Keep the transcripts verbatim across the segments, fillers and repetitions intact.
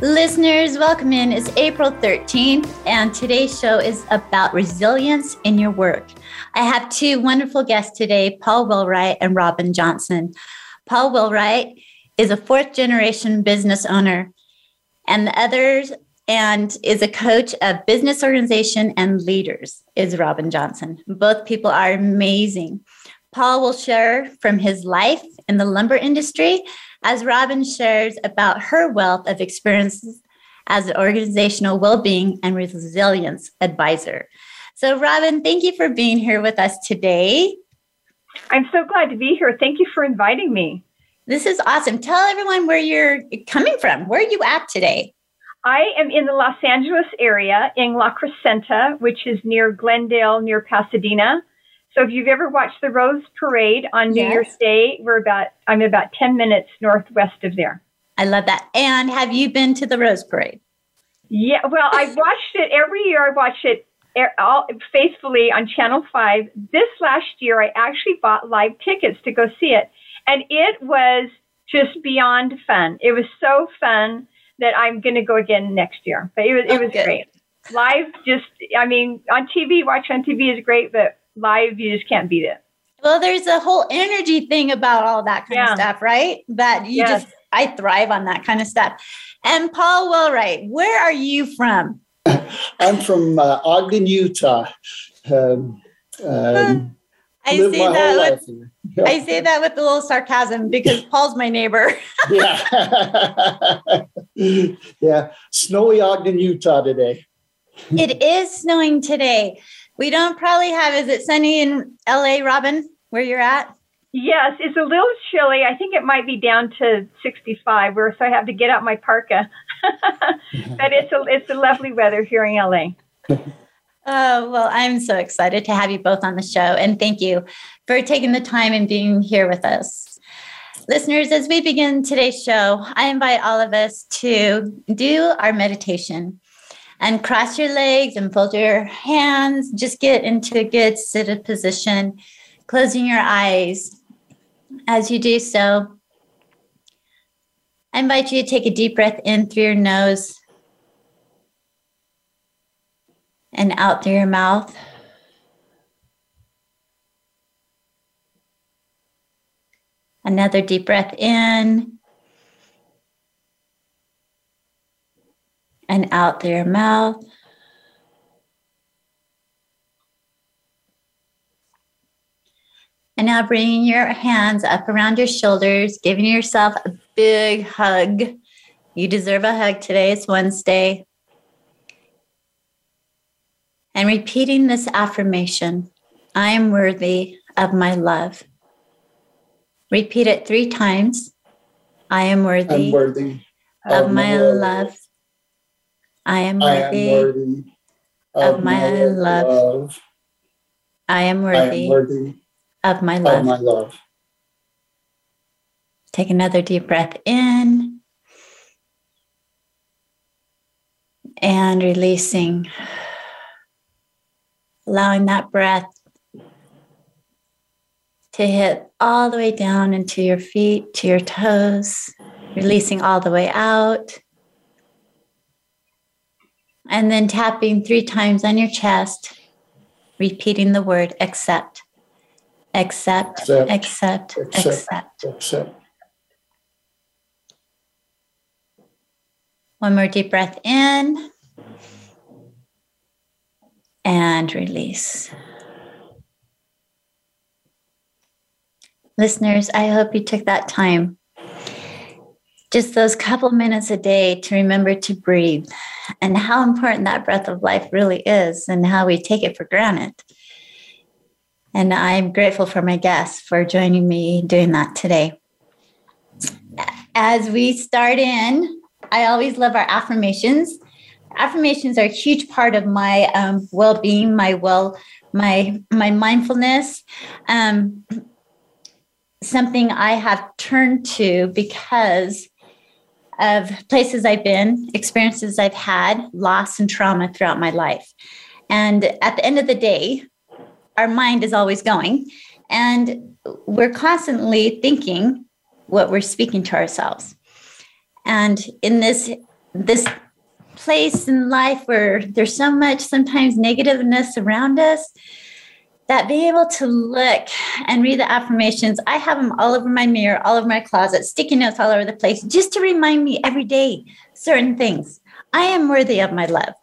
Listeners, welcome in. It's April thirteenth, and today's show is about resilience in your work. I have two wonderful guests today, Paul Wheelwright and Robin Johnson. Paul Wheelwright is a fourth-generation business owner, and the others and is a coach of business organization and leaders is Robin Johnson. Both people are amazing. Paul will share from his life in the lumber industry, as Robin shares about her wealth of experiences as an organizational well-being and resilience advisor. So Robin, thank you for being here with us today. I'm so glad to be here. Thank you for inviting me. This is awesome. Tell everyone where you're coming from. Where are you at today? I am in the Los Angeles area in La Crescenta, which is near Glendale, near Pasadena. So if you've ever watched the Rose Parade on New yes. Year's Day, we're about I'm about ten minutes northwest of there. I love that. And have you been to the Rose Parade? Yeah, well, I've watched it every year. I watch it all, faithfully on Channel five. This last year, I actually bought live tickets to go see it. And it was just beyond fun. It was so fun that I'm going to go again next year. But it was, oh, it was good. Great. Live just, I mean, on T V, watch on T V is great, but live, you just can't beat it. Well, there's a whole energy thing about all that kind yeah. of stuff, right? That you yes. just, I thrive on that kind of stuff. And Paul Wheelwright, where are you from? I'm from uh, Ogden, Utah. Um, um, I say that with yeah. I say that with a little sarcasm because Paul's my neighbor. yeah. yeah, snowy Ogden, Utah today. It is snowing today. We don't probably have, is it sunny in L A, Robin, where you're at? Yes, it's a little chilly. I think it might be down to sixty-five, where so I have to get out my parka. But it's a, it's a lovely weather here in L A. Oh, well, I'm so excited to have you both on the show. And thank you for taking the time and being here with us. Listeners, as we begin today's show, I invite all of us to do our meditation. And cross your legs and fold your hands. Just get into a good seated position, closing your eyes. As you do so, I invite you to take a deep breath in through your nose and out through your mouth. Another deep breath in. And out through your mouth. And now bringing your hands up around your shoulders, giving yourself a big hug. You deserve a hug today. It's Wednesday. And repeating this affirmation, I am worthy of my love. Repeat it three times. I am worthy, worthy of, of my love. love. I am worthy, I am worthy of, of my, my love. love. I am worthy, I am worthy of, my love. of my love. Take another deep breath in and releasing, allowing that breath to hit all the way down into your feet, to your toes, releasing all the way out. And then tapping three times on your chest, repeating the word accept, accept, accept, accept, accept. accept. accept. One more deep breath in and release. Listeners, I hope you took that time. Just those couple minutes a day to remember to breathe and how important that breath of life really is and how we take it for granted. And I'm grateful for my guests for joining me doing that today. As we start in, I always love our affirmations. affirmations are a huge part of my um, well-being, my well, my my mindfulness. Um, something I have turned to because of places I've been, experiences I've had, loss and trauma throughout my life. And at the end of the day, our mind is always going, and we're constantly thinking what we're speaking to ourselves. And in this this place in life where there's so much sometimes negativeness around us, that being able to look and read the affirmations, I have them all over my mirror, all over my closet, sticky notes all over the place, just to remind me every day certain things. I am worthy of my love.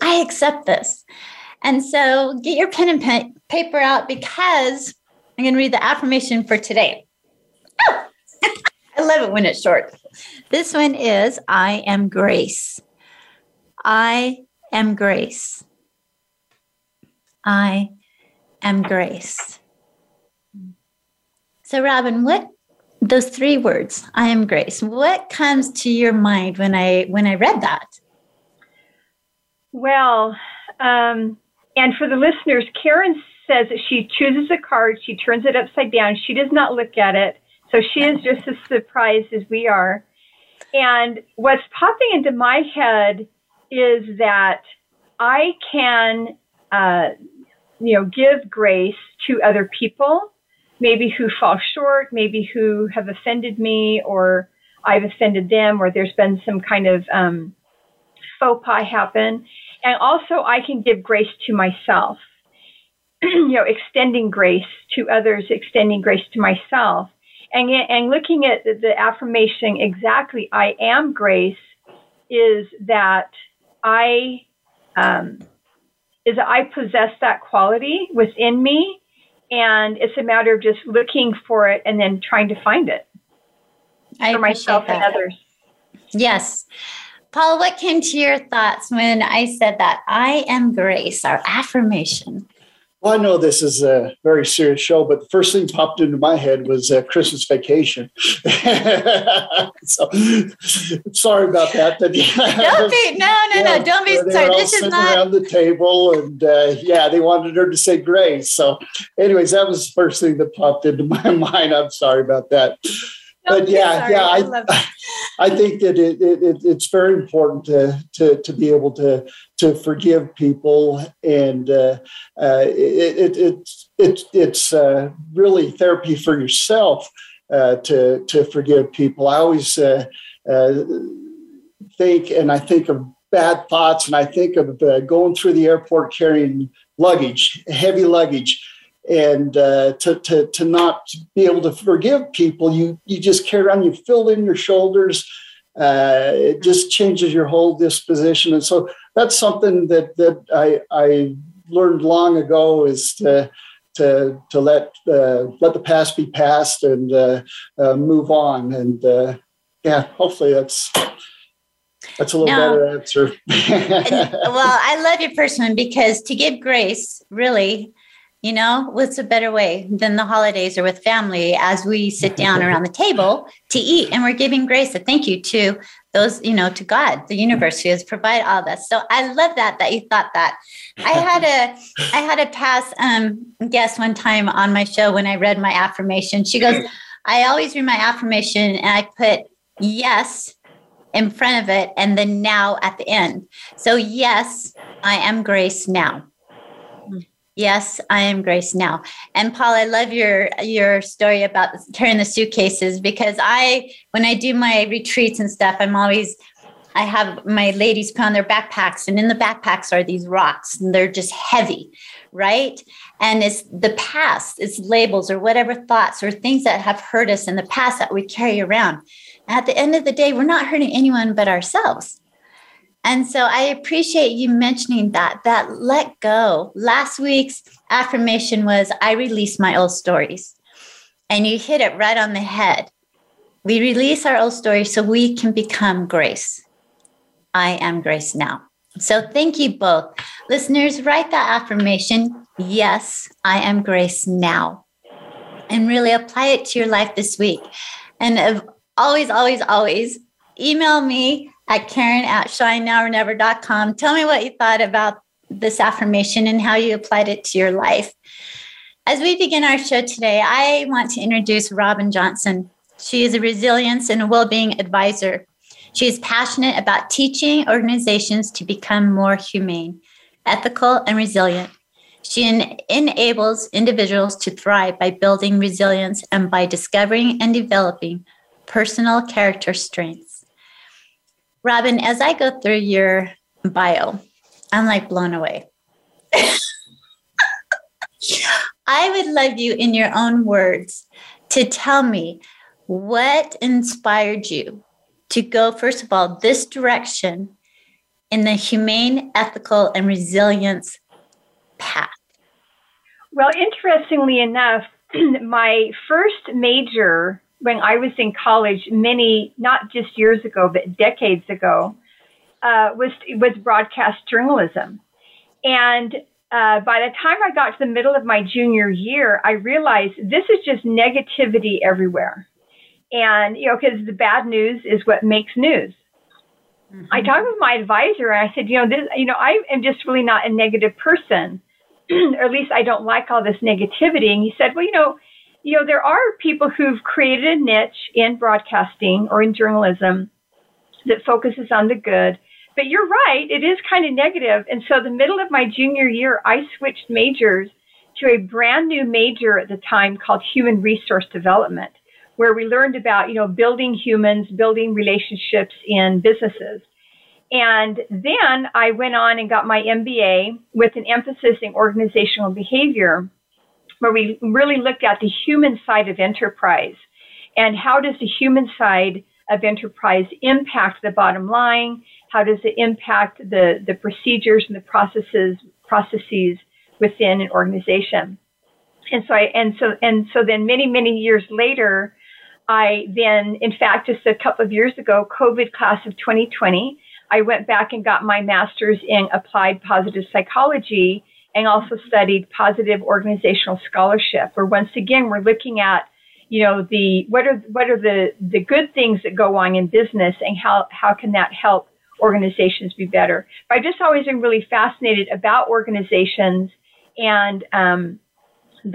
I accept this. And so get your pen and pen, paper out, because I'm going to read the affirmation for today. Oh! I love it when it's short. This one is, I am grace. I am grace. I am grace. So Robin, what, those three words, I am grace, what comes to your mind when I, when I read that? Well, um, and for the listeners, Karen says that she chooses a card, she turns it upside down, she does not look at it. So she is just as surprised as we are. And what's popping into my head is that I can, uh, you know, give grace to other people, maybe who fall short, maybe who have offended me, or I've offended them, or there's been some kind of um, faux pas happen. And also I can give grace to myself, you know, extending grace to others, extending grace to myself. And, and looking at the, the affirmation exactly, I am grace, is that I um, is that I possess that quality within me, and it's a matter of just looking for it and then trying to find it I for myself that. And others. Yes. Paul, what came to your thoughts when I said that? I am grace, our affirmation. Well, I know this is a very serious show, but the first thing popped into my head was uh, Christmas Vacation. So, sorry about that. But, yeah, don't be, no, no, yeah, no, don't be sorry. This is not around the table, and uh, yeah, they wanted her to say grace. So, anyways, that was the first thing that popped into my mind. I'm sorry about that. But yeah, yeah, I, I think that it, it, it's very important to, to to be able to to forgive people, and uh, uh, it, it, it's it, it's uh, really therapy for yourself uh, to to forgive people. I always uh, uh, think, and I think of bad thoughts, and I think of uh, going through the airport carrying luggage, heavy luggage. And uh, to, to to not be able to forgive people, you you just carry around, you fill in your shoulders. Uh, it just changes your whole disposition, and so that's something that that I I learned long ago, is to to to let uh, let the past be past and uh, uh, move on. And uh, yeah, hopefully that's. That's a little now, better answer. Well, I love your person, because to give grace, really. You know, what's a better way than the holidays or with family as we sit down around the table to eat, and we're giving grace, a thank you to those, you know, to God, the universe, who has provided all this. So I love that, that you thought that. I had a, I had a past um, guest one time on my show when I read my affirmation. She goes, I always read my affirmation and I put yes in front of it and then now at the end. So yes, I am grace now. Yes, I am grace now. And Paul, I love your your story about carrying the suitcases, because I, when I do my retreats and stuff, I'm always, I have my ladies put on their backpacks, and in the backpacks are these rocks, and they're just heavy, right? And it's the past, it's labels or whatever thoughts or things that have hurt us in the past that we carry around. At the end of the day, we're not hurting anyone but ourselves. And so I appreciate you mentioning that, that let go. Last week's affirmation was, I release my old stories. And you hit it right on the head. We release our old stories so we can become grace. I am grace now. So thank you both. Listeners, write that affirmation. Yes, I am grace now. And really apply it to your life this week. And always, always, always email me at Karen at shine now or never dot com. Tell me what you thought about this affirmation and how you applied it to your life. As we begin our show today, I want to introduce Robin Johnson. She is a resilience and well-being advisor. She is passionate about teaching organizations to become more humane, ethical, and resilient. She en- enables individuals to thrive by building resilience and by discovering and developing personal character strengths. Robin, as I go through your bio, I'm like blown away. I would love you, in your own words, to tell me what inspired you to go, first of all, this direction in the humane, ethical, and resilience path. Well, interestingly enough, my first major when I was in college, many, not just years ago, but decades ago, uh, was, was broadcast journalism. And Uh, by the time I got to the middle of my junior year, I realized this is just negativity everywhere. And, you know, because the bad news is what makes news. Mm-hmm. I talked with my advisor and I said, you know, this, you know, I am just really not a negative person, or at least I don't like all this negativity. And he said, well, you know, you know, there are people who've created a niche in broadcasting or in journalism that focuses on the good. But you're right, it is kind of negative. And so the middle of my junior year, I switched majors to a brand new major at the time called Human Resource Development, where we learned about, you know, building humans, building relationships in businesses. And then I went on and got my M B A with an emphasis in organizational behavior, where we really looked at the human side of enterprise and how does the human side of enterprise impact the bottom line? How does it impact the, the procedures and the processes processes within an organization? And so I and so and so then many, many years later, I then, in fact, just a couple of years ago, COVID class of twenty twenty, I went back and got my master's in applied positive psychology and also studied positive organizational scholarship, where once again we're looking at, you know, the what are what are the, the good things that go on in business and how, how can that help organizations be better. But I've just always been really fascinated about organizations, and um,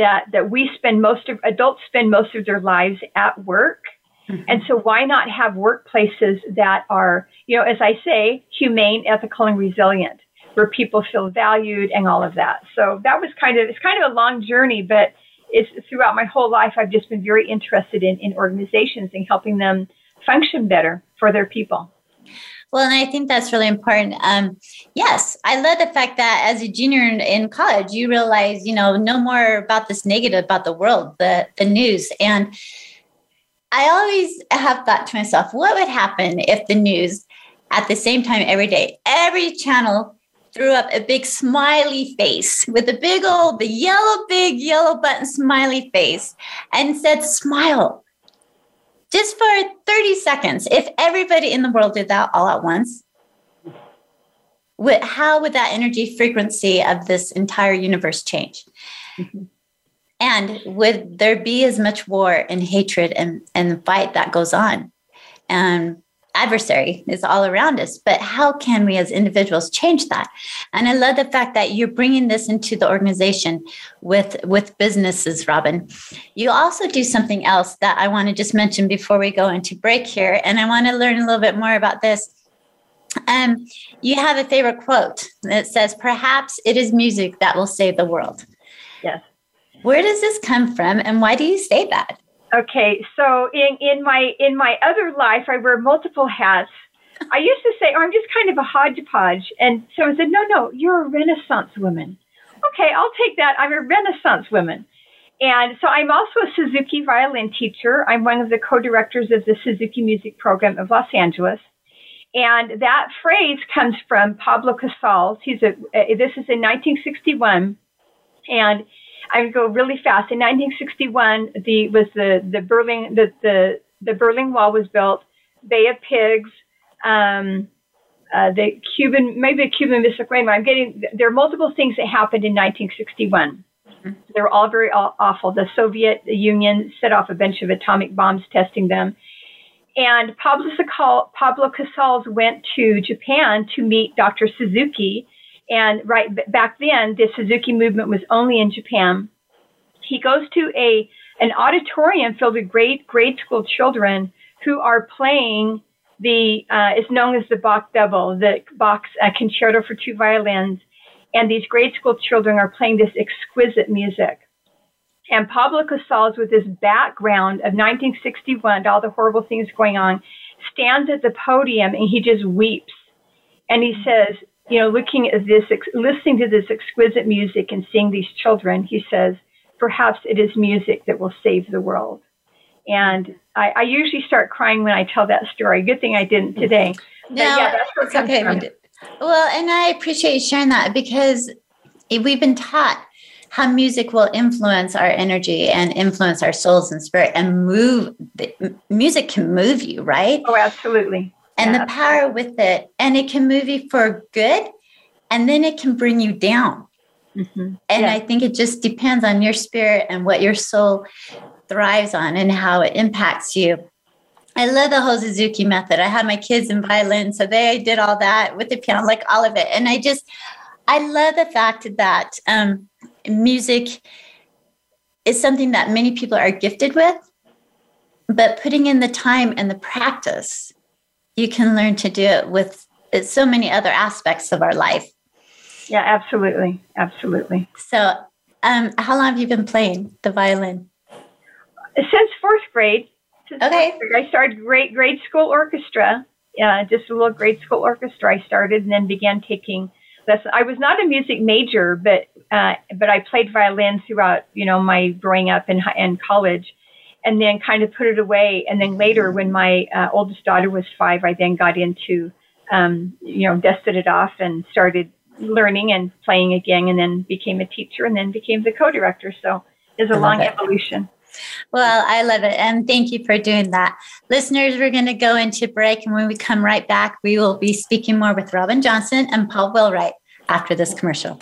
that that we spend most of adults spend most of their lives at work, mm-hmm. and so why not have workplaces that are, you know, as I say, humane, ethical, and resilient, where people feel valued and all of that. So that was kind of it's kind of a long journey, but it's throughout my whole life I've just been very interested in in organizations and helping them function better for their people. Well, and I think that's really important. Um, yes, I love the fact that as a junior in, in college, you realize, you know, no more about this negative about the world, the, the news. And I always have thought to myself, what would happen if the news at the same time every day, every channel threw up a big smiley face with a big old, the yellow, big yellow button smiley face and said, smile. Just for thirty seconds, if everybody in the world did that all at once, how would that energy frequency of this entire universe change? Mm-hmm. And would there be as much war and hatred and, and fight that goes on? And adversary is all around us, but how can we as individuals change that? And I love the fact that you're bringing this into the organization with, with businesses, Robin. You also do something else that I want to just mention before we go into break here, and I want to learn a little bit more about this. Um, you have a favorite quote that says, "Perhaps it is music that will save the world." Yes. Where does this come from, and why do you say that? Okay, so in, in my in my other life, I wear multiple hats. I used to say, oh, I'm just kind of a hodgepodge. And someone said, no, no, you're a Renaissance woman. Okay, I'll take that. I'm a Renaissance woman. And so I'm also a Suzuki violin teacher. I'm one of the co-directors of the Suzuki Music Program of Los Angeles. And that phrase comes from Pablo Casals. He's a, uh, this is in nineteen sixty-one. And I would go really fast. In nineteen sixty-one, the was the the Berlin the the, the Berlin Wall was built. Bay of Pigs, um, uh, the Cuban maybe the Cuban Missile Crisis. I'm getting there are multiple things that happened in nineteen sixty-one. Mm-hmm. They were all very all, awful. The Soviet Union set off a bunch of atomic bombs testing them, And Pablo Casals went to Japan to meet Doctor Suzuki. And right back then, the Suzuki movement was only in Japan. He goes to a an auditorium filled with great grade school children who are playing the, uh, it's known as the Bach Double, the Bach uh, Concerto for Two Violins. And these grade school children are playing this exquisite music. And Pablo Casals, with his background of nineteen sixty-one and all the horrible things going on, stands at the podium and he just weeps. And he says, you know, looking at this, listening to this exquisite music and seeing these children, he says, perhaps it is music that will save the world. And I, I usually start crying when I tell that story. Good thing I didn't today. But no, yeah, that's where it comes okay. from. Well, and I appreciate you sharing that, because we've been taught how music will influence our energy and influence our souls and spirit and move. The, music can move you, right? Oh, absolutely. And yeah, the absolutely. Power with it. And it can move you for good, and then it can bring you down. Mm-hmm. And yeah. I think it just depends on your spirit and what your soul thrives on and how it impacts you. I love the whole Suzuki method. I had my kids in violin, so they did all that with the piano, like all of it. And I just, I love the fact that, um, music is something that many people are gifted with, but putting in the time and the practice, you can learn to do it with so many other aspects of our life. Yeah, absolutely. Absolutely. So um, how long have you been playing the violin? Since fourth grade. Since okay. Fourth grade, I started grade, grade school orchestra, uh, just a little grade school orchestra I started, and then began taking lessons. I was not a music major, but Uh, but I played violin throughout, you know, my growing up in, in college, and then kind of put it away. And then later, when my uh, oldest daughter was five, I then got into, um, you know, dusted it off and started learning and playing again, and then became a teacher, and then became the co-director. So it's a long it. evolution. Well, I love it. And thank you for doing that. Listeners, we're going to go into break. And when we come right back, we will be speaking more with Robin Johnson and Paul Wheelwright after this commercial.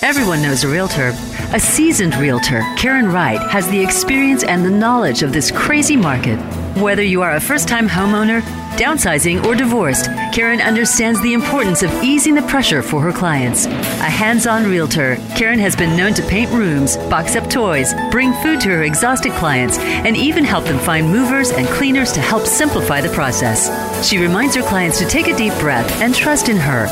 Everyone knows a realtor. A seasoned realtor, Karen Wright, has the experience and the knowledge of this crazy market. Whether you are a first-time homeowner, downsizing, or divorced, Karen understands the importance of easing the pressure for her clients. A hands-on realtor, Karen has been known to paint rooms, box up toys, bring food to her exhausted clients, and even help them find movers and cleaners to help simplify the process. She reminds her clients to take a deep breath and trust in her.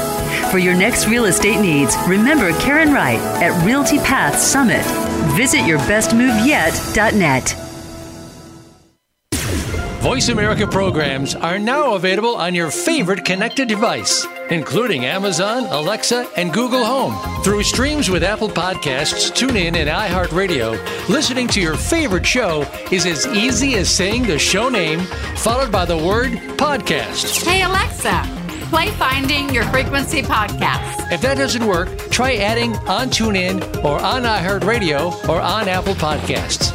For your next real estate needs, remember Karen Wright at Realty Path Summit. Visit your best move yet dot net. Voice America programs are now available on your favorite connected device, including Amazon, Alexa, and Google Home. Through streams with Apple Podcasts, TuneIn, and iHeartRadio, listening to your favorite show is as easy as saying the show name followed by the word podcast. Hey, Alexa. Play Finding Your Frequency podcast. If that doesn't work, try adding on TuneIn or on iHeartRadio or on Apple Podcasts.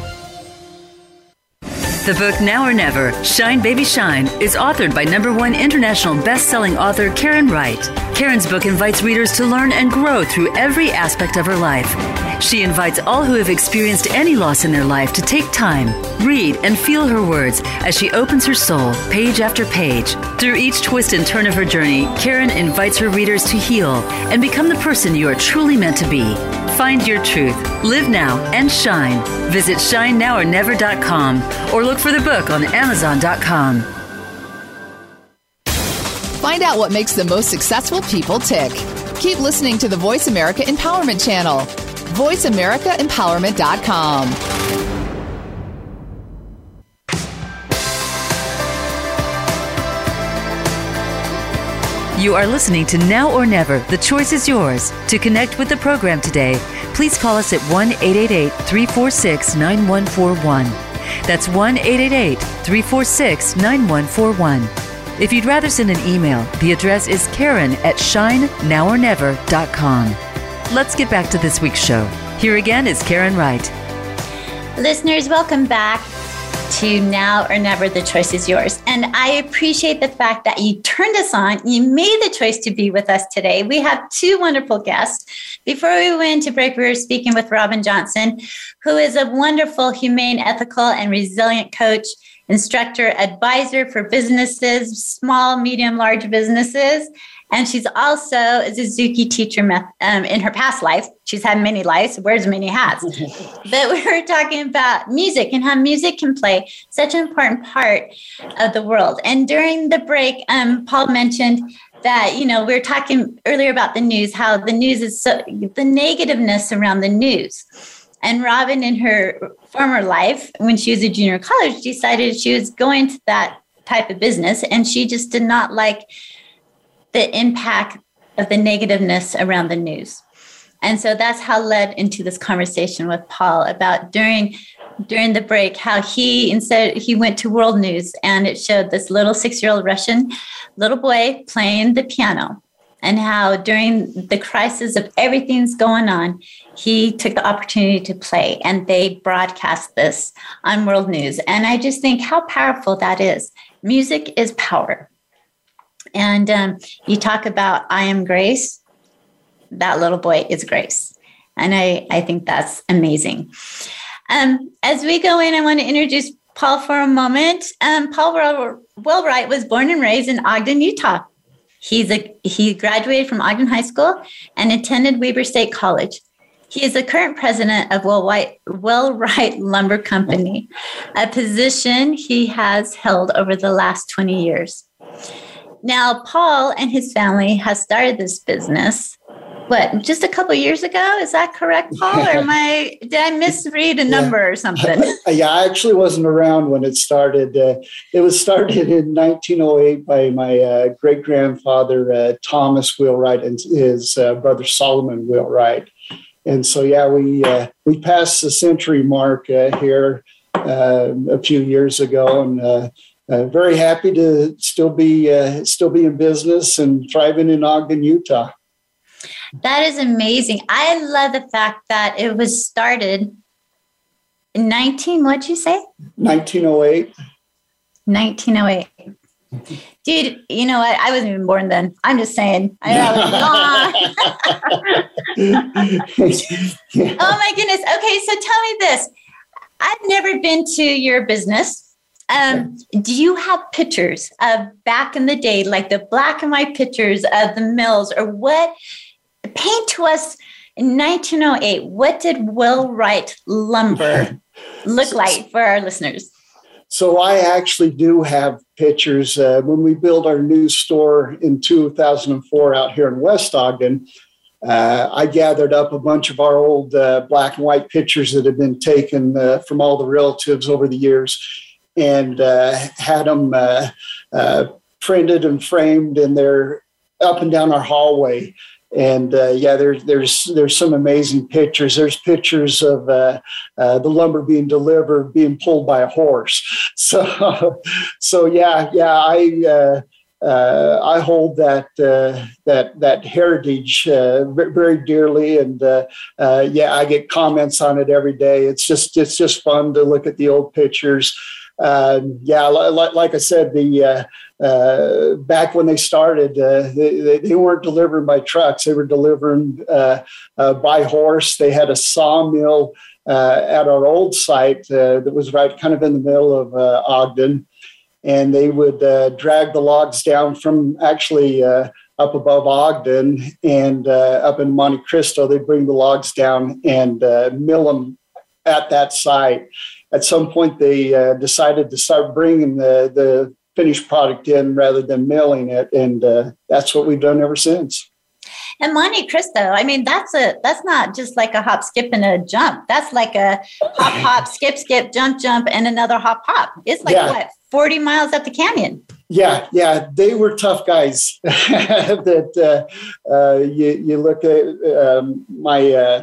The book Now or Never, Shine Baby Shine, is authored by number one international best-selling author Karen Wright. Karen's book invites readers to learn and grow through every aspect of her life. She invites all who have experienced any loss in their life to take time, read, and feel her words as she opens her soul page after page. Through each twist and turn of her journey, Karen invites her readers to heal and become the person you are truly meant to be. Find your truth, live now, and shine. Visit Shine Now Or Never dot com or look for the book on Amazon dot com. Find out what makes the most successful people tick. Keep listening to the Voice America Empowerment Channel. Voice America Empowerment dot com. You are listening to Now or Never. The choice is yours. To connect with the program today, please call us at one eight eight eight, three four six, nine one four one. That's one eight eight eight, three four six, nine one four one. If you'd rather send an email, the address is Karen at Shine Now Or Never dot com. Let's get back to this week's show. Here again is Karen Wright. Listeners, welcome back to Now or Never, the choice is yours. And I appreciate the fact that you turned us on. You made the choice to be with us today. We have two wonderful guests. Before we went to break, we were speaking with Robin Johnson, who is a wonderful, humane, ethical, and resilient coach, instructor, advisor for businesses, small, medium, large businesses. And she's also a Suzuki teacher um, in her past life. She's had many lives, wears many hats. But we were talking about music and how music can play such an important part of the world. And during the break, um, Paul mentioned that, you know, we were talking earlier about the news, how the news is so, the negativeness around the news. And Robin, in her former life, when she was a junior in college, decided she was going to that type of business. And she just did not like the impact of the negativeness around the news. And so that's how I led into this conversation with Paul about during during the break, how he instead he went to world news, and it showed this little six-year-old Russian little boy playing the piano, and how during the crisis of everything's going on, he took the opportunity to play, and they broadcast this on world news. And I just think how powerful that is. Music is power. And um, you talk about, I am grace. That little boy is grace. And I, I think that's amazing. Um, as we go in, I want to introduce Paul for a moment. Um, Paul Wheelwright was born and raised in Ogden, Utah. He's a, he graduated from Ogden High School and attended Weber State College. He is the current president of Wellwright, Wellwright Lumber Company, a position he has held over the last twenty years. Now, Paul and his family has started this business, what, just a couple of years ago? Is that correct, Paul? Or am I, did I misread a number yeah. or something? Yeah, I actually wasn't around when it started. Uh, it was started in nineteen oh eight by my uh, great-grandfather, uh, Thomas Wheelwright, and his uh, brother, Solomon Wheelwright. And so, yeah, we, uh, we passed the century mark uh, here uh, a few years ago, and uh Uh, very happy to still be uh, still be in business and thriving in Ogden, Utah. That is amazing. I love the fact that it was started in nineteen. What'd you say? nineteen oh eight. nineteen oh eight. Dude, you know what? I wasn't even born then. I'm just saying. I know. Yeah. Oh my goodness. Okay, so tell me this. I've never been to your business. Um, do you have pictures of back in the day, like the black and white pictures of the mills, or what? Paint to us in nineteen oh eight, what did Wellwright Lumber look like for our listeners? So I actually do have pictures. Uh, when we built our new store in two thousand four out here in West Ogden, Uh, I gathered up a bunch of our old uh, black and white pictures that had been taken uh, from all the relatives over the years, and uh, had them uh, uh, printed and framed, and they're up and down our hallway. And uh, yeah, there, there's there's some amazing pictures. There's pictures of uh, uh, the lumber being delivered, being pulled by a horse. So, so yeah, yeah, I uh, uh, I hold that uh, that that heritage uh, very dearly, and uh, uh, yeah, I get comments on it every day. It's just it's just fun to look at the old pictures. Uh, yeah, like, like I said, the uh, uh, back when they started, uh, they, they weren't delivering by trucks. They were delivering uh, uh, by horse. They had a sawmill uh, at our old site uh, that was right kind of in the middle of uh, Ogden. And they would uh, drag the logs down from actually uh, up above Ogden and uh, up in Monte Cristo. They'd bring the logs down and uh, mill them at that site. At some point, they uh, decided to start bringing the, the finished product in rather than milling it, and uh, that's what we've done ever since. And Monte Cristo, I mean, that's a that's not just like a hop, skip, and a jump. That's like a hop, hop, skip, skip, jump, jump, and another hop, hop. It's like, yeah. what, forty miles up the canyon? Yeah, yeah, they were tough guys. that uh, uh, you, you look at um, my uh,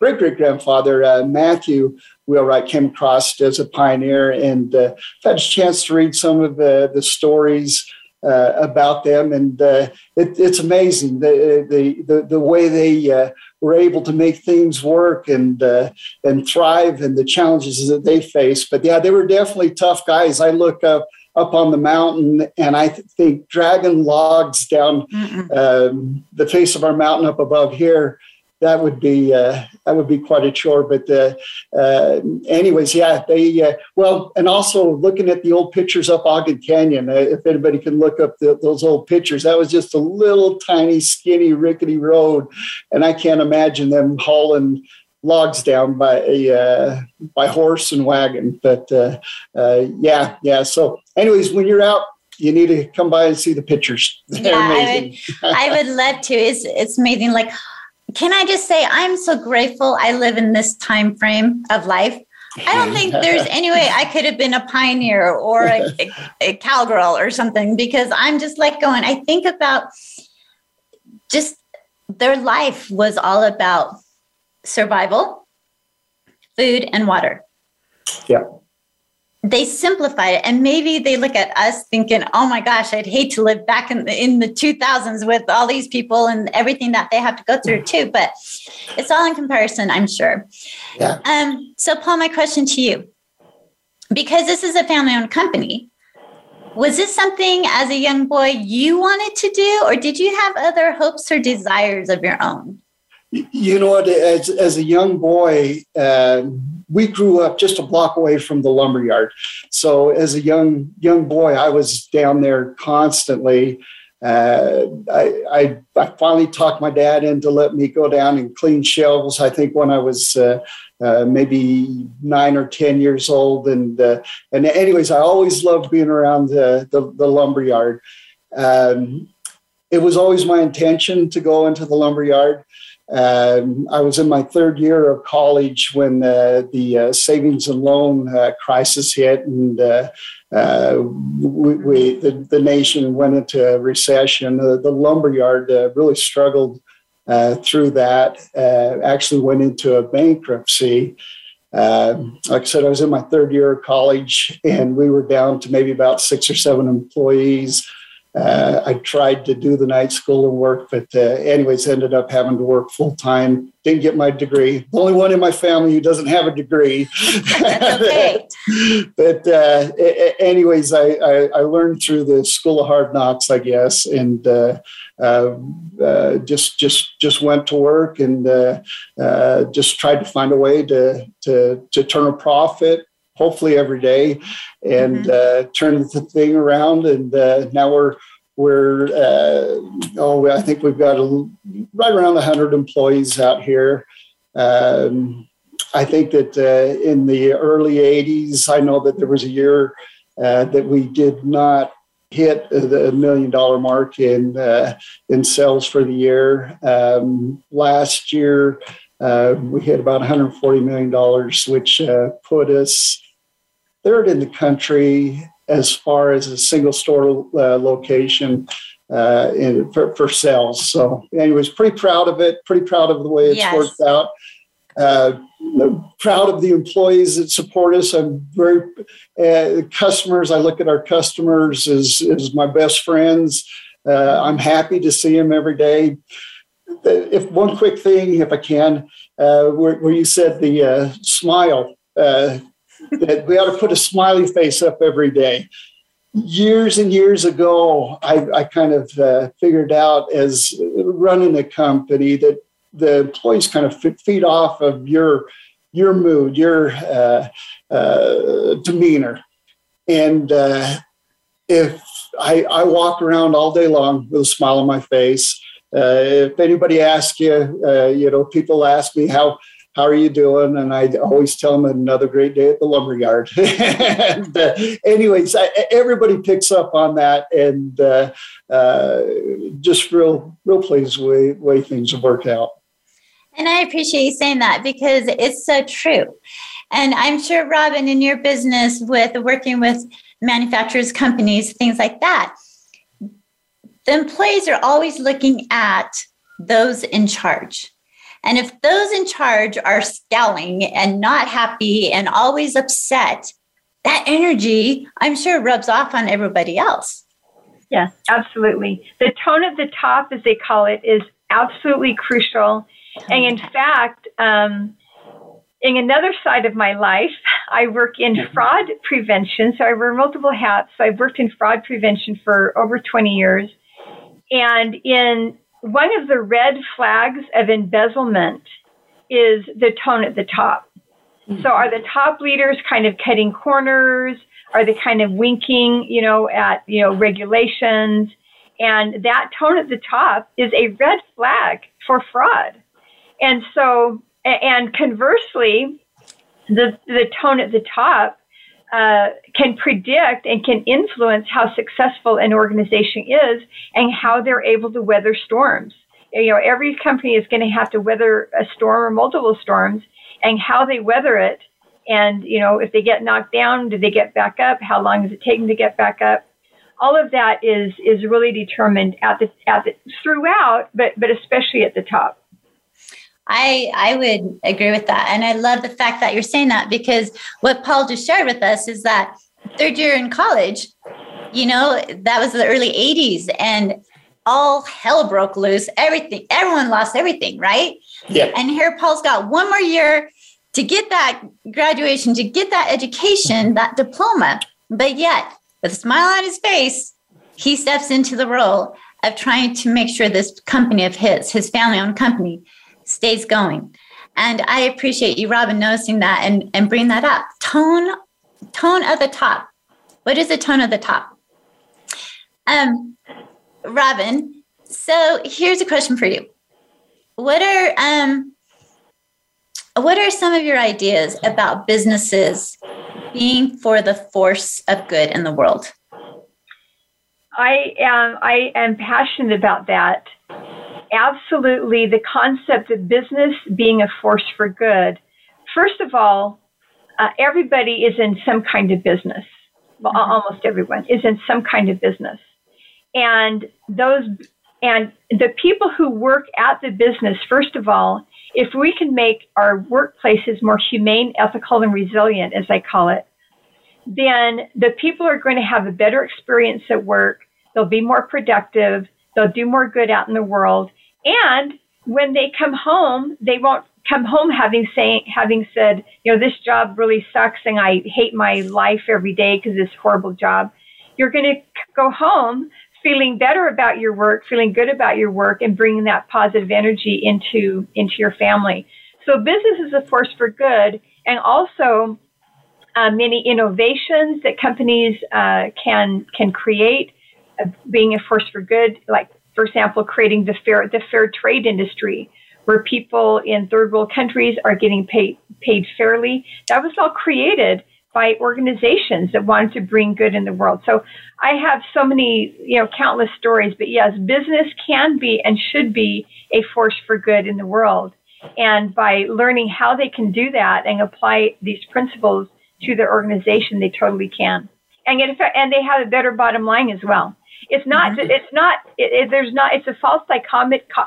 great-great-grandfather, uh, Matthew Wheelwright, came across as a pioneer, and uh, I've had a chance to read some of the, the stories uh, about them. And uh, it, it's amazing the, the, the, the way they uh, were able to make things work and uh, and thrive, and the challenges that they faced. But yeah, they were definitely tough guys. I look up, up on the mountain, and I th- think dragging logs down um, the face of our mountain up above here, that would be uh, that would be quite a chore. But uh, uh, anyways, yeah, they uh, well, and also looking at the old pictures up Ogden Canyon. Uh, if anybody can look up the, those old pictures, that was just a little tiny, skinny, rickety road, and I can't imagine them hauling logs down by uh, by horse and wagon. But uh, uh, yeah, yeah. So, anyways, when you're out, you need to come by and see the pictures. They're yeah, amazing. I would, I would love to. It's it's amazing. Like, can I just say, I'm so grateful I live in this time frame of life. I don't think there's any way I could have been a pioneer or a, a, a cowgirl or something, because I'm just like going, I think about just their life was all about survival, food, and water. Yeah. They simplify it. And maybe they look at us thinking, oh my gosh, I'd hate to live back in the, in the two thousands with all these people and everything that they have to go through too. But it's all in comparison, I'm sure. Yeah. Um, so Paul, my question to you, because this is a family-owned company, was this something as a young boy you wanted to do, or did you have other hopes or desires of your own? You know what, as, as a young boy, uh, we grew up just a block away from the lumber yard. So as a young young boy, I was down there constantly. Uh, I, I I finally talked my dad into letting me go down and clean shelves, I think when I was uh, uh, maybe nine or ten years old. And uh, and anyways, I always loved being around the, the, the lumber yard. Um, it was always my intention to go into the lumber yard. Um, I was in my third year of college when uh, the uh, savings and loan uh, crisis hit, and uh, uh, we, we the, the nation went into recession. Uh, the lumberyard uh, really struggled uh, through that. Uh, actually, went into a bankruptcy. Uh, like I said, I was in my third year of college, and we were down to maybe about six or seven employees. Uh, I tried to do the night school and work, but uh, anyways, ended up having to work full time. Didn't get my degree. The only one in my family who doesn't have a degree. That's okay. But uh, anyways, I, I, I learned through the school of hard knocks, I guess, and uh, uh, uh, just just just went to work and uh, uh, just tried to find a way to to to turn a profit, hopefully every day, and mm-hmm. uh, turn the thing around. And uh, now we're, we're uh, oh, I think we've got a, right around one hundred employees out here. Um, I think that uh, in the early eighties, I know that there was a year uh, that we did not hit the million dollar mark in, uh, in sales for the year. Um, last year, uh, we hit about one hundred forty million dollars, which uh, put us third in the country as far as a single store uh, location uh, in, for, for sales. So anyways, pretty proud of it, pretty proud of the way it's yes. worked out. Uh, proud of the employees that support us. I'm very, uh, customers, I look at our customers as, as my best friends. Uh, I'm happy to see them every day. If one quick thing, if I can, uh, where, where you said the uh, smile, uh, that we ought to put a smiley face up every day. Years and years ago, I, I kind of uh, figured out as running a company that the employees kind of feed off of your your mood, your uh, uh, demeanor. And uh, if I, I walk around all day long with a smile on my face. Uh, if anybody asks you, uh, you know, people ask me, how, how are you doing? And I always tell them another great day at the lumber yard. And, uh, anyways, I, everybody picks up on that, and uh, uh, just real, real pleased with the way things have worked out. And I appreciate you saying that, because it's so true. And I'm sure, Robin, in your business with working with manufacturers, companies, things like that, the employees are always looking at those in charge. And if those in charge are scowling and not happy and always upset, that energy, I'm sure, rubs off on everybody else. Yes, absolutely. The tone at the top, as they call it, is absolutely crucial. And in fact, um, in another side of my life, I work in fraud prevention. So I wear multiple hats. So I've worked in fraud prevention for over twenty years. And in one of the red flags of embezzlement is the tone at the top. Mm-hmm. So are the top leaders kind of cutting corners? Are they kind of winking, you know, at, you know, regulations? And that tone at the top is a red flag for fraud. And so, and conversely, the the tone at the top uh, can predict and can influence how successful an organization is and how they're able to weather storms. You know, every company is going to have to weather a storm or multiple storms, and how they weather it. And, you know, if they get knocked down, do they get back up? How long does it take them to get back up? All of that is is really determined at the at the throughout, but but especially at the top. I I would agree with that. And I love the fact that you're saying that, because what Paul just shared with us is that third year in college, you know, that was the early eighties, and all hell broke loose. Everything, everyone lost everything, right? Yeah. And here Paul's got one more year to get that graduation, to get that education, that diploma. But yet, with a smile on his face, he steps into the role of trying to make sure this company of his, his family-owned company, stays going. And I appreciate you, Robin, noticing that and, and bring that up. Tone, tone at the top. What is the tone at the top? Um, Robin, so here's a question for you. What are um, what are some of your ideas about businesses being for the force of good in the world? I am I am passionate about that. Absolutely, the concept of business being a force for good. First of all, uh, everybody is in some kind of business. Well, mm-hmm. almost everyone is in some kind of business, and those and the people who work at the business. First of all, if we can make our workplaces more humane, ethical, and resilient, as I call it, then the people are going to have a better experience at work. They'll be more productive. They'll do more good out in the world. And when they come home, they won't come home having saying, having said, you know, this job really sucks and I hate my life every day because it's a horrible job. You're going to go home feeling better about your work, feeling good about your work, and bringing that positive energy into, into your family. So business is a force for good. And also uh, many innovations that companies uh, can can create, uh, being a force for good, like, for example, creating the fair the fair trade industry, where people in third world countries are getting paid paid fairly. That was all created by organizations that wanted to bring good in the world. So I have so many, you know, countless stories. But yes, business can be and should be a force for good in the world. And by learning how they can do that and apply these principles to their organization, they totally can. And in fact, and they have a better bottom line as well. It's not, it's not, it, it, there's not, it's a false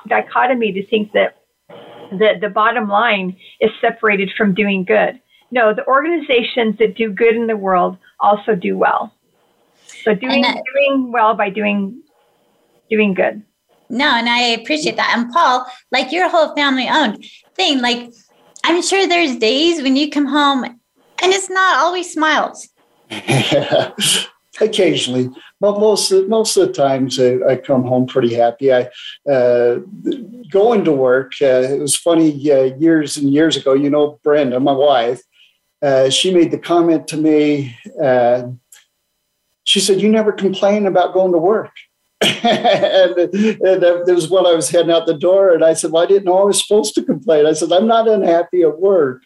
dichotomy to think that the, the bottom line is separated from doing good. No, the organizations that do good in the world also do well. So doing, that, doing well by doing, doing good. No, and I appreciate that. And Paul, like your whole family owned thing, like I'm sure there's days when you come home and it's not always smiles. Occasionally, but most most of the times I, I come home pretty happy. I uh, going to work. Uh, it was funny uh, years and years ago. You know, Brenda, my wife, uh, she made the comment to me. Uh, she said, "You never complain about going to work." and, and that was when I was heading out the door, and I said, "Well, I didn't know I was supposed to complain." I said, "I'm not unhappy at work,"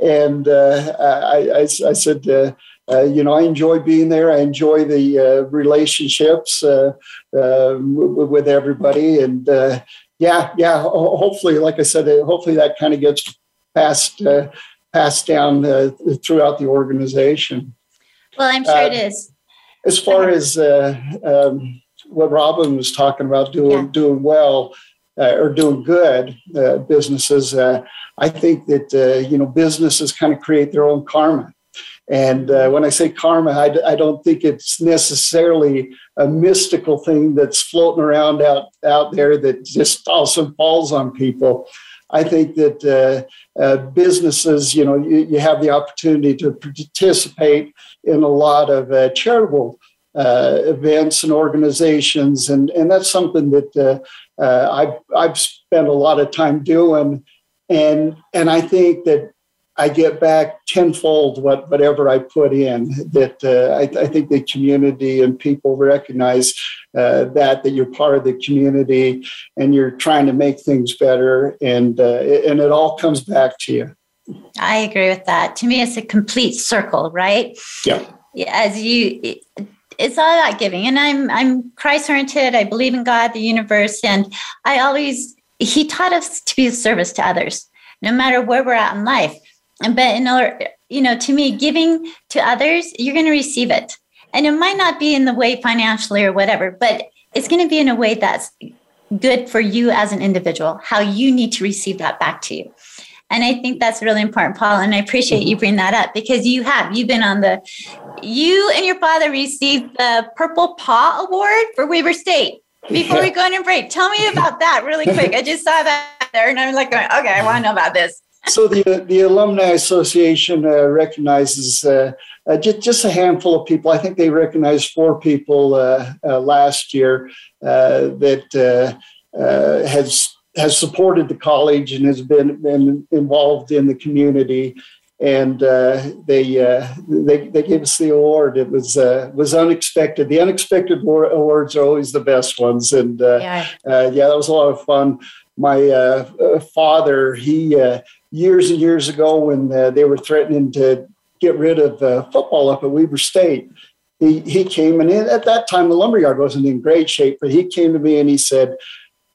and uh, I, I I said. Uh, Uh, you know, I enjoy being there. I enjoy the uh, relationships uh, uh, w- with everybody. And uh, yeah, yeah, ho- hopefully, like I said, hopefully that kind of gets passed uh, passed down uh, throughout the organization. Well, I'm sure uh, it is. As far okay. as uh, um, what Robin was talking about, doing, yeah. doing well uh, or doing good uh, businesses, uh, I think that, uh, you know, businesses kind of create their own karma. And uh, when I say karma, I, I don't think it's necessarily a mystical thing that's floating around out, out there that just also falls on people. I think that uh, uh, businesses, you know, you, you have the opportunity to participate in a lot of uh, charitable uh, events and organizations. And, and that's something that uh, uh, I've, I've spent a lot of time doing. And, and I think that I get back tenfold what whatever I put in, that uh, I, I think the community and people recognize uh, that, that you're part of the community and you're trying to make things better. And, uh, and it all comes back to you. I agree with that. To me, it's a complete circle, right? Yeah. As you, it's all about giving. And I'm, I'm Christ-oriented. I believe in God, the universe. And I always, he taught us to be of service to others, no matter where we're at in life. But in order, you know, to me, giving to others, you're going to receive it. And it might not be in the way financially or whatever, but it's going to be in a way that's good for you as an individual, how you need to receive that back to you. And I think that's really important, Paul. And I appreciate you bringing that up because you have, you've been on the, you and your father received the Purple Paw Award for Weber State. Before we go on and break, tell me about that really quick. I just saw that there and I'm like, going, okay, I want to know about this. So the the Alumni Association uh, recognizes uh, uh, just, just a handful of people. I think they recognized four people uh, uh, last year uh, that uh, uh, has has supported the college and has been, been involved in the community. And uh, they, uh, they they gave us the award. It was uh, was unexpected. The unexpected awards are always the best ones. And uh, yeah. Uh, yeah, that was a lot of fun. My uh, father, he uh, years and years ago when uh, they were threatening to get rid of uh, football up at Weber State, he he came and at that time the lumberyard wasn't in great shape, but he came to me and he said,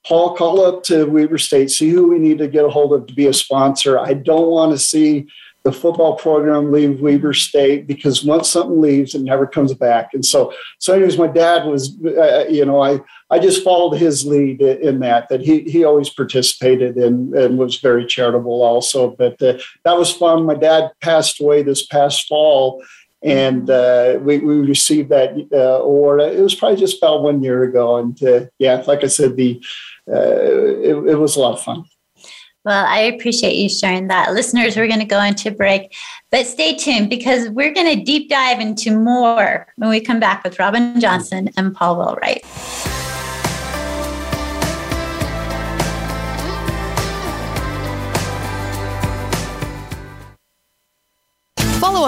"Paul, call up to Weber State, see who we need to get a hold of to be a sponsor. I don't want to see the football program leave Weber State because once something leaves, it never comes back." And so, so anyways, my dad was, uh, you know, I, I just followed his lead in that, that he, he always participated in and was very charitable also, but uh, that was fun. My dad passed away this past fall and uh, we, we received that uh, award. It was probably just about one year ago. And uh, yeah, like I said, the, uh, it, it was a lot of fun. Well, I appreciate you sharing that. Listeners, we're going to go into break, but stay tuned because we're going to deep dive into more when we come back with Robin Johnson and Paul Wheelwright. Follow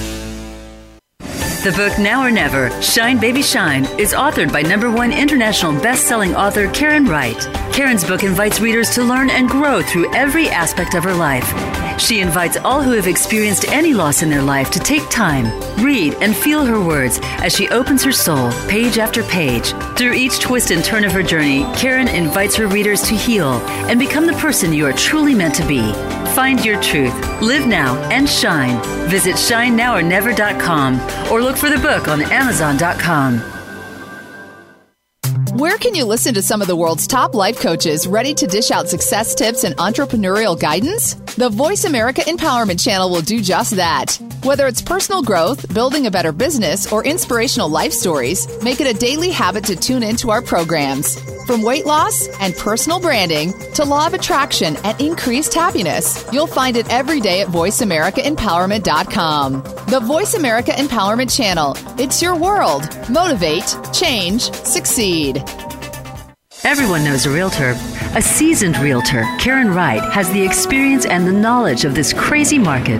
The book Now or Never, Shine Baby Shine, is authored by number one international best-selling author Karen Wright. Karen's book invites readers to learn and grow through every aspect of her life. She invites all who have experienced any loss in their life to take time, read, and feel her words as she opens her soul page after page. Through each twist and turn of her journey, Karen invites her readers to heal and become the person you are truly meant to be. Find your truth, live now, and shine. Visit shine now or never dot com or look for the book on amazon dot com. Where can you listen to some of the world's top life coaches ready to dish out success tips and entrepreneurial guidance? The Voice America Empowerment Channel will do just that. Whether it's personal growth, building a better business, or inspirational life stories, make it a daily habit to tune into our programs. From weight loss and personal branding to law of attraction and increased happiness, you'll find it every day at voice america empowerment dot com. The Voice America Empowerment Channel. It's your world. Motivate, change, succeed. Everyone knows a realtor. A seasoned realtor, Karen Wright, has the experience and the knowledge of this crazy market.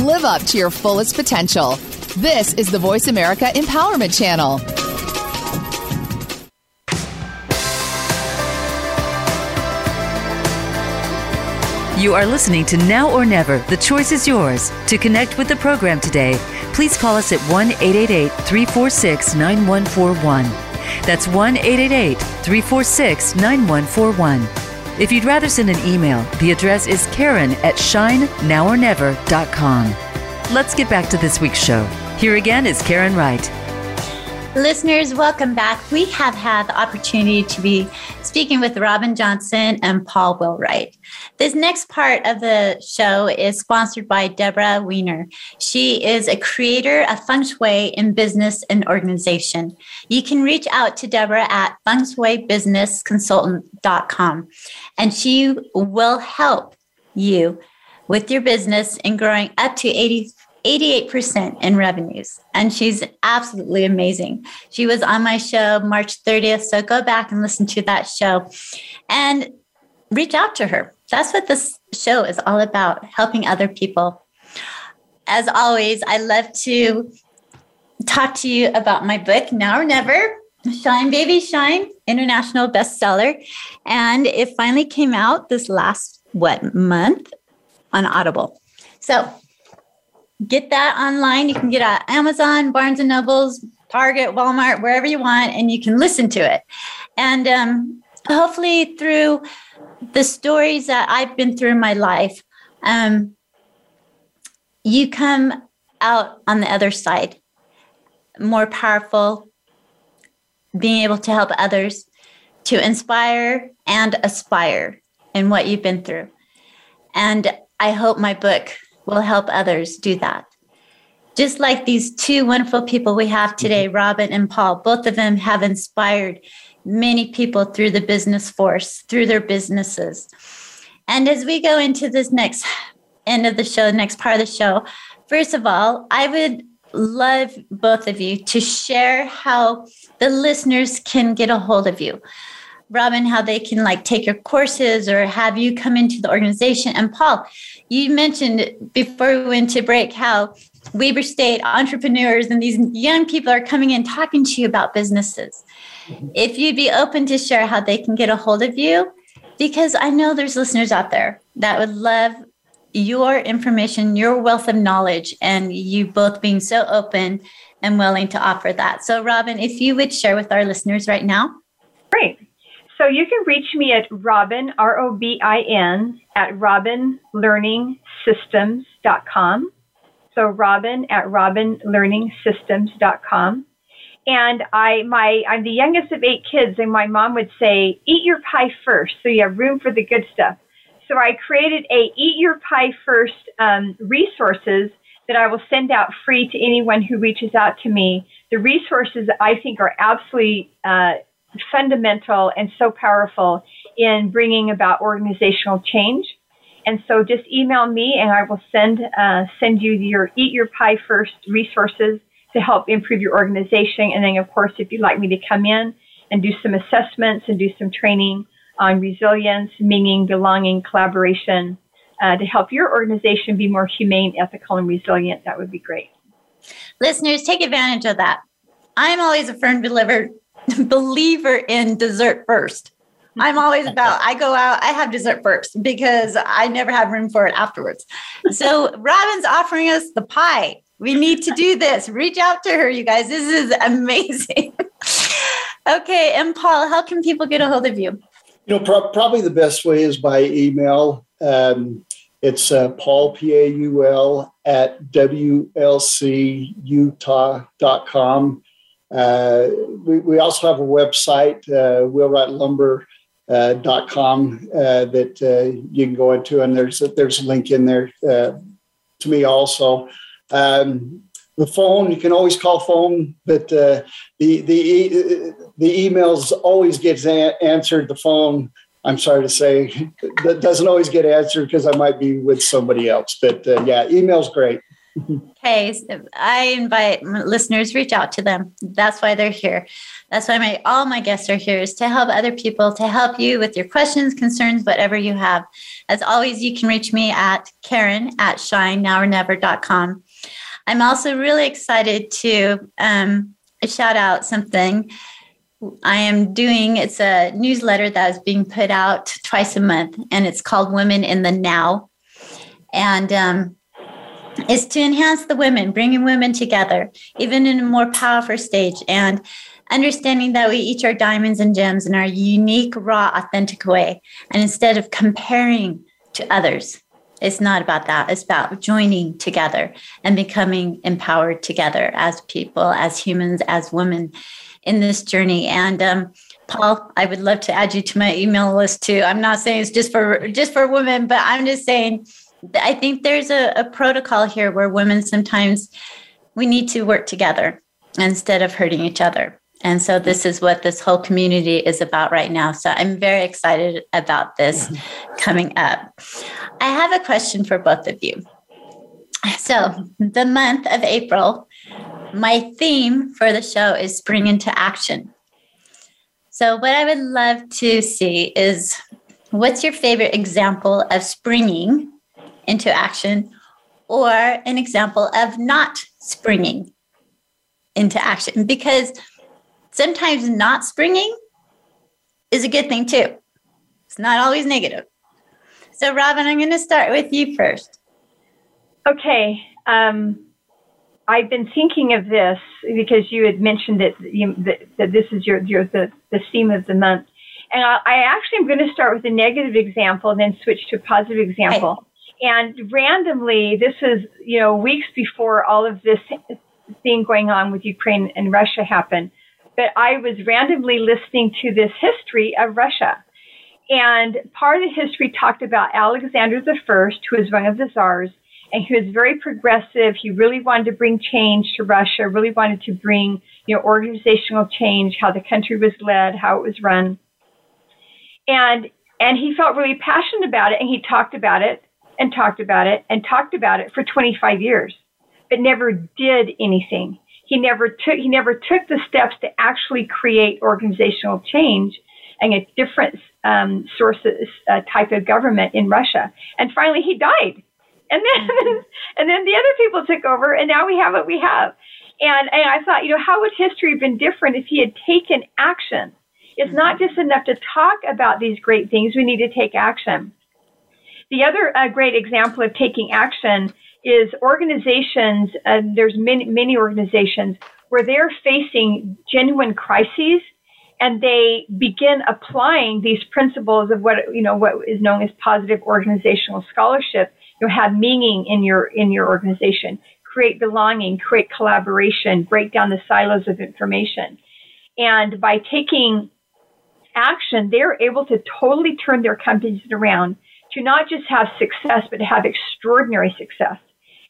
Live up to your fullest potential. This is the Voice America Empowerment Channel. You are listening to Now or Never. The choice is yours. To connect with the program today, please call us at one eight eight eight, three four six, nine one four one. That's one eight eight eight, three four six, nine one four one. If you'd rather send an email, the address is Karen at Shine Now Or Never dot com. Let's get back to this week's show. Here again is Karen Wright. Listeners, welcome back. We have had the opportunity to be speaking with Robin Johnson and Paul Wheelwright. This next part of the show is sponsored by Deborah Wiener. She is a creator of Feng Shui in business and organization. You can reach out to Deborah at Feng Shui Business Consultant dot com, and she will help you with your business in growing up to eighty-eight percent in revenues. And she's absolutely amazing. She was on my show March thirtieth. So go back and listen to that show and reach out to her. That's what this show is all about, helping other people. As always, I love to talk to you about my book, Now or Never, Shine Baby Shine, international bestseller. And it finally came out this last, what, month on Audible. So get that online. You can get it at Amazon, Barnes and Nobles, Target, Walmart, wherever you want, and you can listen to it. And um, hopefully through the stories that I've been through in my life, um, you come out on the other side more powerful, being able to help others to inspire and aspire in what you've been through. And I hope my book will help others do that. Just like these two wonderful people we have today, Robin and Paul, both of them have inspired many people through the business force, through their businesses. And as we go into this next end of the show, next part of the show, first of all, I would love both of you to share how the listeners can get a hold of you. Robin, how they can like take your courses or have you come into the organization. And Paul, you mentioned before we went to break how Weber State entrepreneurs and these young people are coming in talking to you about businesses. Mm-hmm. If you'd be open to share how they can get a hold of you, because I know there's listeners out there that would love your information, your wealth of knowledge, and you both being so open and willing to offer that. So Robin, if you would share with our listeners right now. Great. So you can reach me at Robin, R O B I N, at Robin Learning Systems dot com. So Robin at Robin Learning Systems dot com. And I, my, I'm the youngest of eight kids, and my mom would say, eat your pie first, so you have room for the good stuff. So I created a Eat Your Pie First um, resources that I will send out free to anyone who reaches out to me. The resources I think are absolutely uh fundamental and so powerful in bringing about organizational change. And so just email me and I will send uh, send you your Eat Your Pie First resources to help improve your organization. And then, of course, if you'd like me to come in and do some assessments and do some training on resilience, meaning, belonging, collaboration, uh, to help your organization be more humane, ethical, and resilient, that would be great. Listeners, take advantage of that. I'm always a firm believer believer in dessert first. I'm always about, I go out, I have dessert first because I never have room for it afterwards. So Robin's offering us the pie. We need to do this. Reach out to her, you guys. This is amazing. Okay. And Paul, how can people get a hold of you? You know, pro- probably the best way is by email. Um, it's uh, Paul, P A U L, at W L C Utah dot com. Uh, we, we also have a website, uh, wheelwright lumber dot com, uh, uh, that uh, you can go into, and there's a, there's a link in there uh, to me also. Um, the phone, you can always call phone, but uh, the the e- the emails always gets a- answered. The phone, I'm sorry to say, that doesn't always get answered because I might be with somebody else. But uh, yeah, email's great. Okay, so I invite listeners, reach out to them. That's why they're here. That's why my all my guests are here, is to help other people, to help you with your questions, concerns, whatever you have. As always, you can reach me at Karen at shine now or never dot com. I'm also really excited to um, shout out something I am doing, it's a newsletter that is being put out twice a month, and it's called Women in the Now. And um, it's to enhance the women, bringing women together, even in a more powerful stage, and understanding that we each are diamonds and gems in our unique, raw, authentic way. And instead of comparing to others, it's not about that. It's about joining together and becoming empowered together as people, as humans, as women in this journey. And um, Paul, I would love to add you to my email list too. I'm not saying it's just for just for women, but I'm just saying I think there's a, a protocol here where women sometimes we need to work together instead of hurting each other. And so this is what this whole community is about right now. So I'm very excited about this coming up. I have a question for both of you. So the month of April, my theme for the show is spring into action. So what I would love to see is, what's your favorite example of springing into action, or an example of not springing into action? Because sometimes not springing is a good thing too. It's not always negative. So Robin, I'm going to start with you first. Okay. Um, I've been thinking of this because you had mentioned that, you, that, that this is your, your the, the theme of the month. And I, I actually am going to start with a negative example and then switch to a positive example. Right. And randomly, this is, you know, weeks before all of this thing going on with Ukraine and Russia happened. But I was randomly listening to this history of Russia. And part of the history talked about Alexander the First, who was one of the czars, and he was very progressive. He really wanted to bring change to Russia, really wanted to bring, you know, organizational change, how the country was led, how it was run. And and he felt really passionate about it, and he talked about it. And talked about it and talked about it for twenty-five years, but never did anything. He never took he never took the steps to actually create organizational change and a different um, sources uh, type of government in Russia. And finally, he died. And then and then the other people took over, and now we have what we have. And, and I thought, you know, how would history have been different if he had taken action? It's not just enough to talk about these great things. We need to take action. The other uh, great example of taking action is organizations, uh, there's many, many organizations where they're facing genuine crises, and they begin applying these principles of what, you know, what is known as positive organizational scholarship. You know, have meaning in your, in your organization, create belonging, create collaboration, break down the silos of information. And by taking action, they're able to totally turn their companies around, to not just have success, but to have extraordinary success.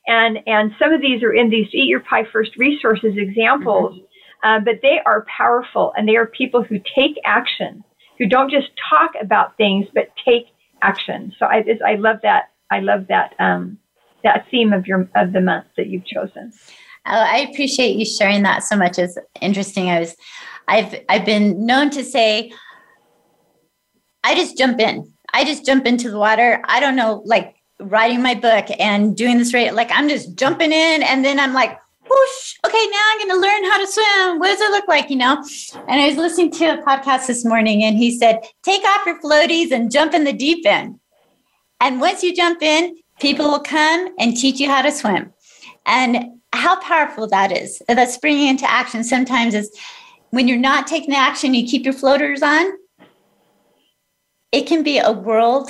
And and some of these are in these Eat Your Pie First resources examples, mm-hmm. uh, but they are powerful, and they are people who take action, who don't just talk about things, but take action. So I I love that I love that um, that theme of your of the month that you've chosen. Oh, I appreciate you sharing that so much. It's interesting. I was I've I've been known to say, I just jump in. I just jump into the water. I don't know, like writing my book and doing this, right? Like I'm just jumping in, and then I'm like, whoosh, okay, now I'm going to learn how to swim. What does it look like, you know? And I was listening to a podcast this morning, and he said, take off your floaties and jump in the deep end. And once you jump in, people will come and teach you how to swim. And how powerful that is. That's springing into action. Sometimes is when you're not taking the action, you keep your floaters on. It can be a world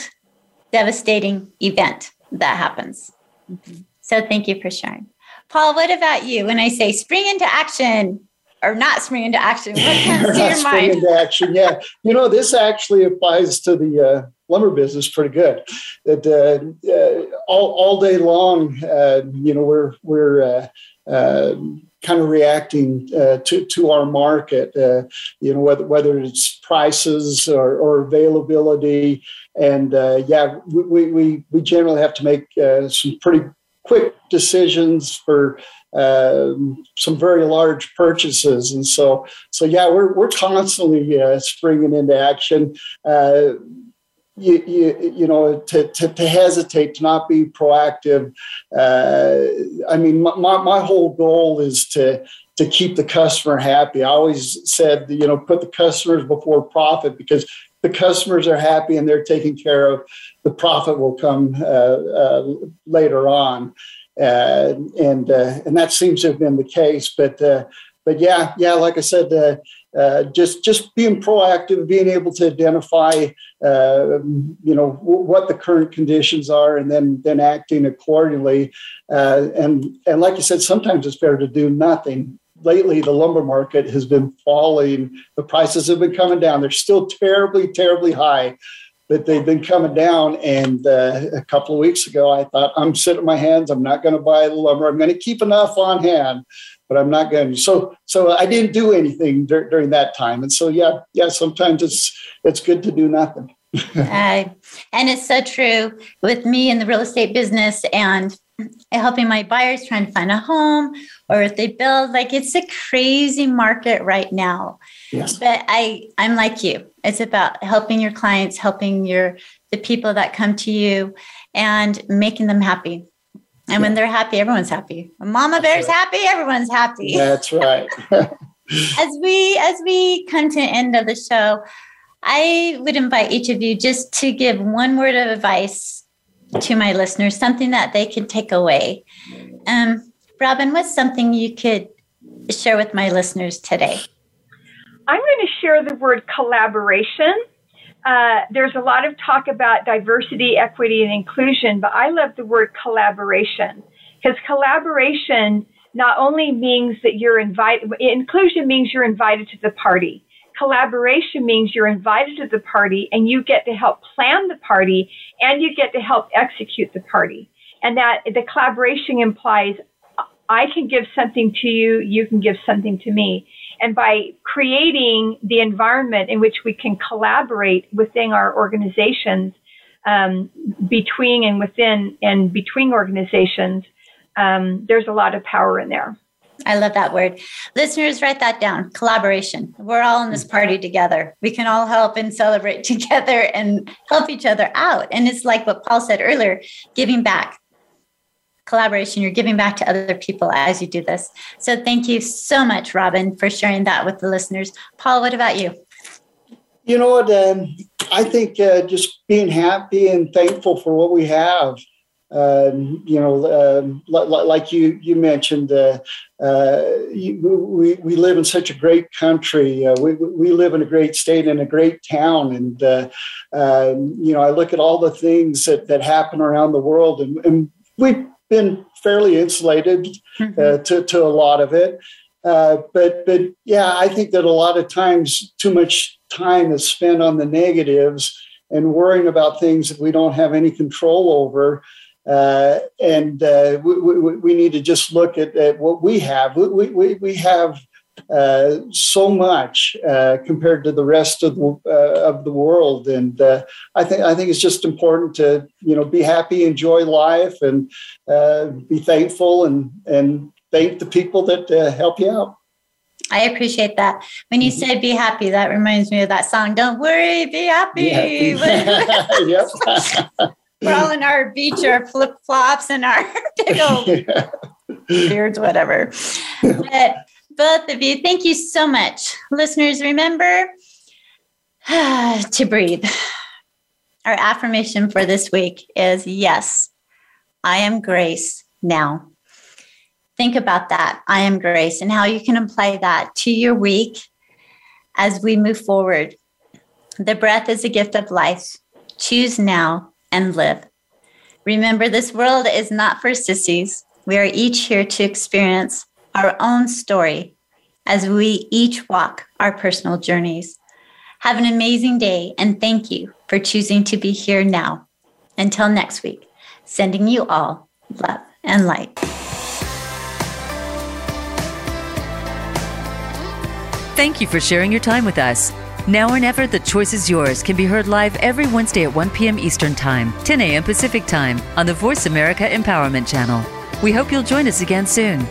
devastating event that happens. Mm-hmm. So thank you for sharing. Paul, what about you? When I say spring into action or not spring into action, what comes to your spring mind? Into action, yeah. You know, this actually applies to the uh, lumber business pretty good. That uh, uh, all, all day long, uh, you know, we're we're uh, uh, kind of reacting uh, to to our market. Uh, you know, whether whether it's prices or, or availability, and uh, yeah, we, we we generally have to make uh, some pretty quick decisions for um, some very large purchases, and so so yeah, we're we're constantly uh, springing into action. Uh, you you, you know, to, to, to hesitate, to not be proactive. Uh, I mean, my, my whole goal is to to keep the customer happy. I always said, you know, put the customers before profit, because the customers are happy and they're taken care of. The profit will come uh, uh, later on. Uh, and uh, and that seems to have been the case. But uh, but yeah, yeah, like I said, uh, uh, just just being proactive, being able to identify, uh, you know, w- what the current conditions are, and then then acting accordingly. Uh, and and like you said, sometimes it's better to do nothing. Lately, the lumber market has been falling. The prices have been coming down. They're still terribly, terribly high, but they've been coming down. And uh, a couple of weeks ago, I thought, I'm sitting my hands. I'm not going to buy the lumber. I'm going to keep enough on hand, but I'm not going to. So, so I didn't do anything dur- during that time. And so, yeah, yeah, sometimes it's it's good to do nothing. uh, and it's so true with me in the real estate business and helping my buyers trying to find a home, or if they build, like, it's a crazy market right now. Yes. But I, I'm like you. It's about helping your clients, helping your the people that come to you, and making them happy. And yeah. when they're happy, everyone's happy. When Mama That's Bear's right. happy, everyone's happy. That's right. as we as we come to the end of the show, I would invite each of you just to give one word of advice to my listeners, something that they can take away. Um, Robin, what's something you could share with my listeners today? I'm going to share the word collaboration. Uh, there's a lot of talk about diversity, equity, and inclusion, but I love the word collaboration, because collaboration not only means that you're invited, inclusion means you're invited to the party. Collaboration means you're invited to the party, and you get to help plan the party, and you get to help execute the party. And that the collaboration implies I can give something to you, you can give something to me. And by creating the environment in which we can collaborate within our organizations, um, between and within and between organizations, um, there's a lot of power in there. I love that word. Listeners, write that down. Collaboration. We're all in this party together. We can all help and celebrate together and help each other out. And it's like what Paul said earlier, giving back. Collaboration. You're giving back to other people as you do this. So thank you so much, Robin, for sharing that with the listeners. Paul, what about you? You know what? Um, I think uh, just being happy and thankful for what we have. Um, you know, um, li- li- like you you mentioned, uh, uh, you, we we live in such a great country. Uh, we we live in a great state and a great town, and uh, um, you know, I look at all the things that, that happen around the world, and, and we've been fairly insulated mm-hmm. uh, to to a lot of it. Uh, but but yeah, I think that a lot of times too much time is spent on the negatives and worrying about things that we don't have any control over. Uh, and uh, we, we, we need to just look at, at what we have. We we we have uh, so much uh, compared to the rest of the uh, of the world, and uh, I think I think it's just important to, you know, be happy, enjoy life, and uh, be thankful, and and thank the people that uh, help you out. I appreciate that. When you said be happy, that reminds me of that song. Don't worry, be happy. Be happy. Yep. We're all in our beach, our flip-flops, and our big old beards, whatever. But both of you, thank you so much. Listeners, remember to breathe. Our affirmation for this week is, yes, I am grace now. Think about that, I am grace, and how you can apply that to your week as we move forward. The breath is a gift of life. Choose now and live. Remember, this world is not for sissies. We are each here to experience our own story as we each walk our personal journeys. Have an amazing day, and thank you for choosing to be here now. Until next week, sending you all love and light. Thank you for sharing your time with us. Now or Never, The Choice is Yours can be heard live every Wednesday at one p.m. Eastern Time, ten a.m. Pacific Time on the Voice America Empowerment Channel. We hope you'll join us again soon.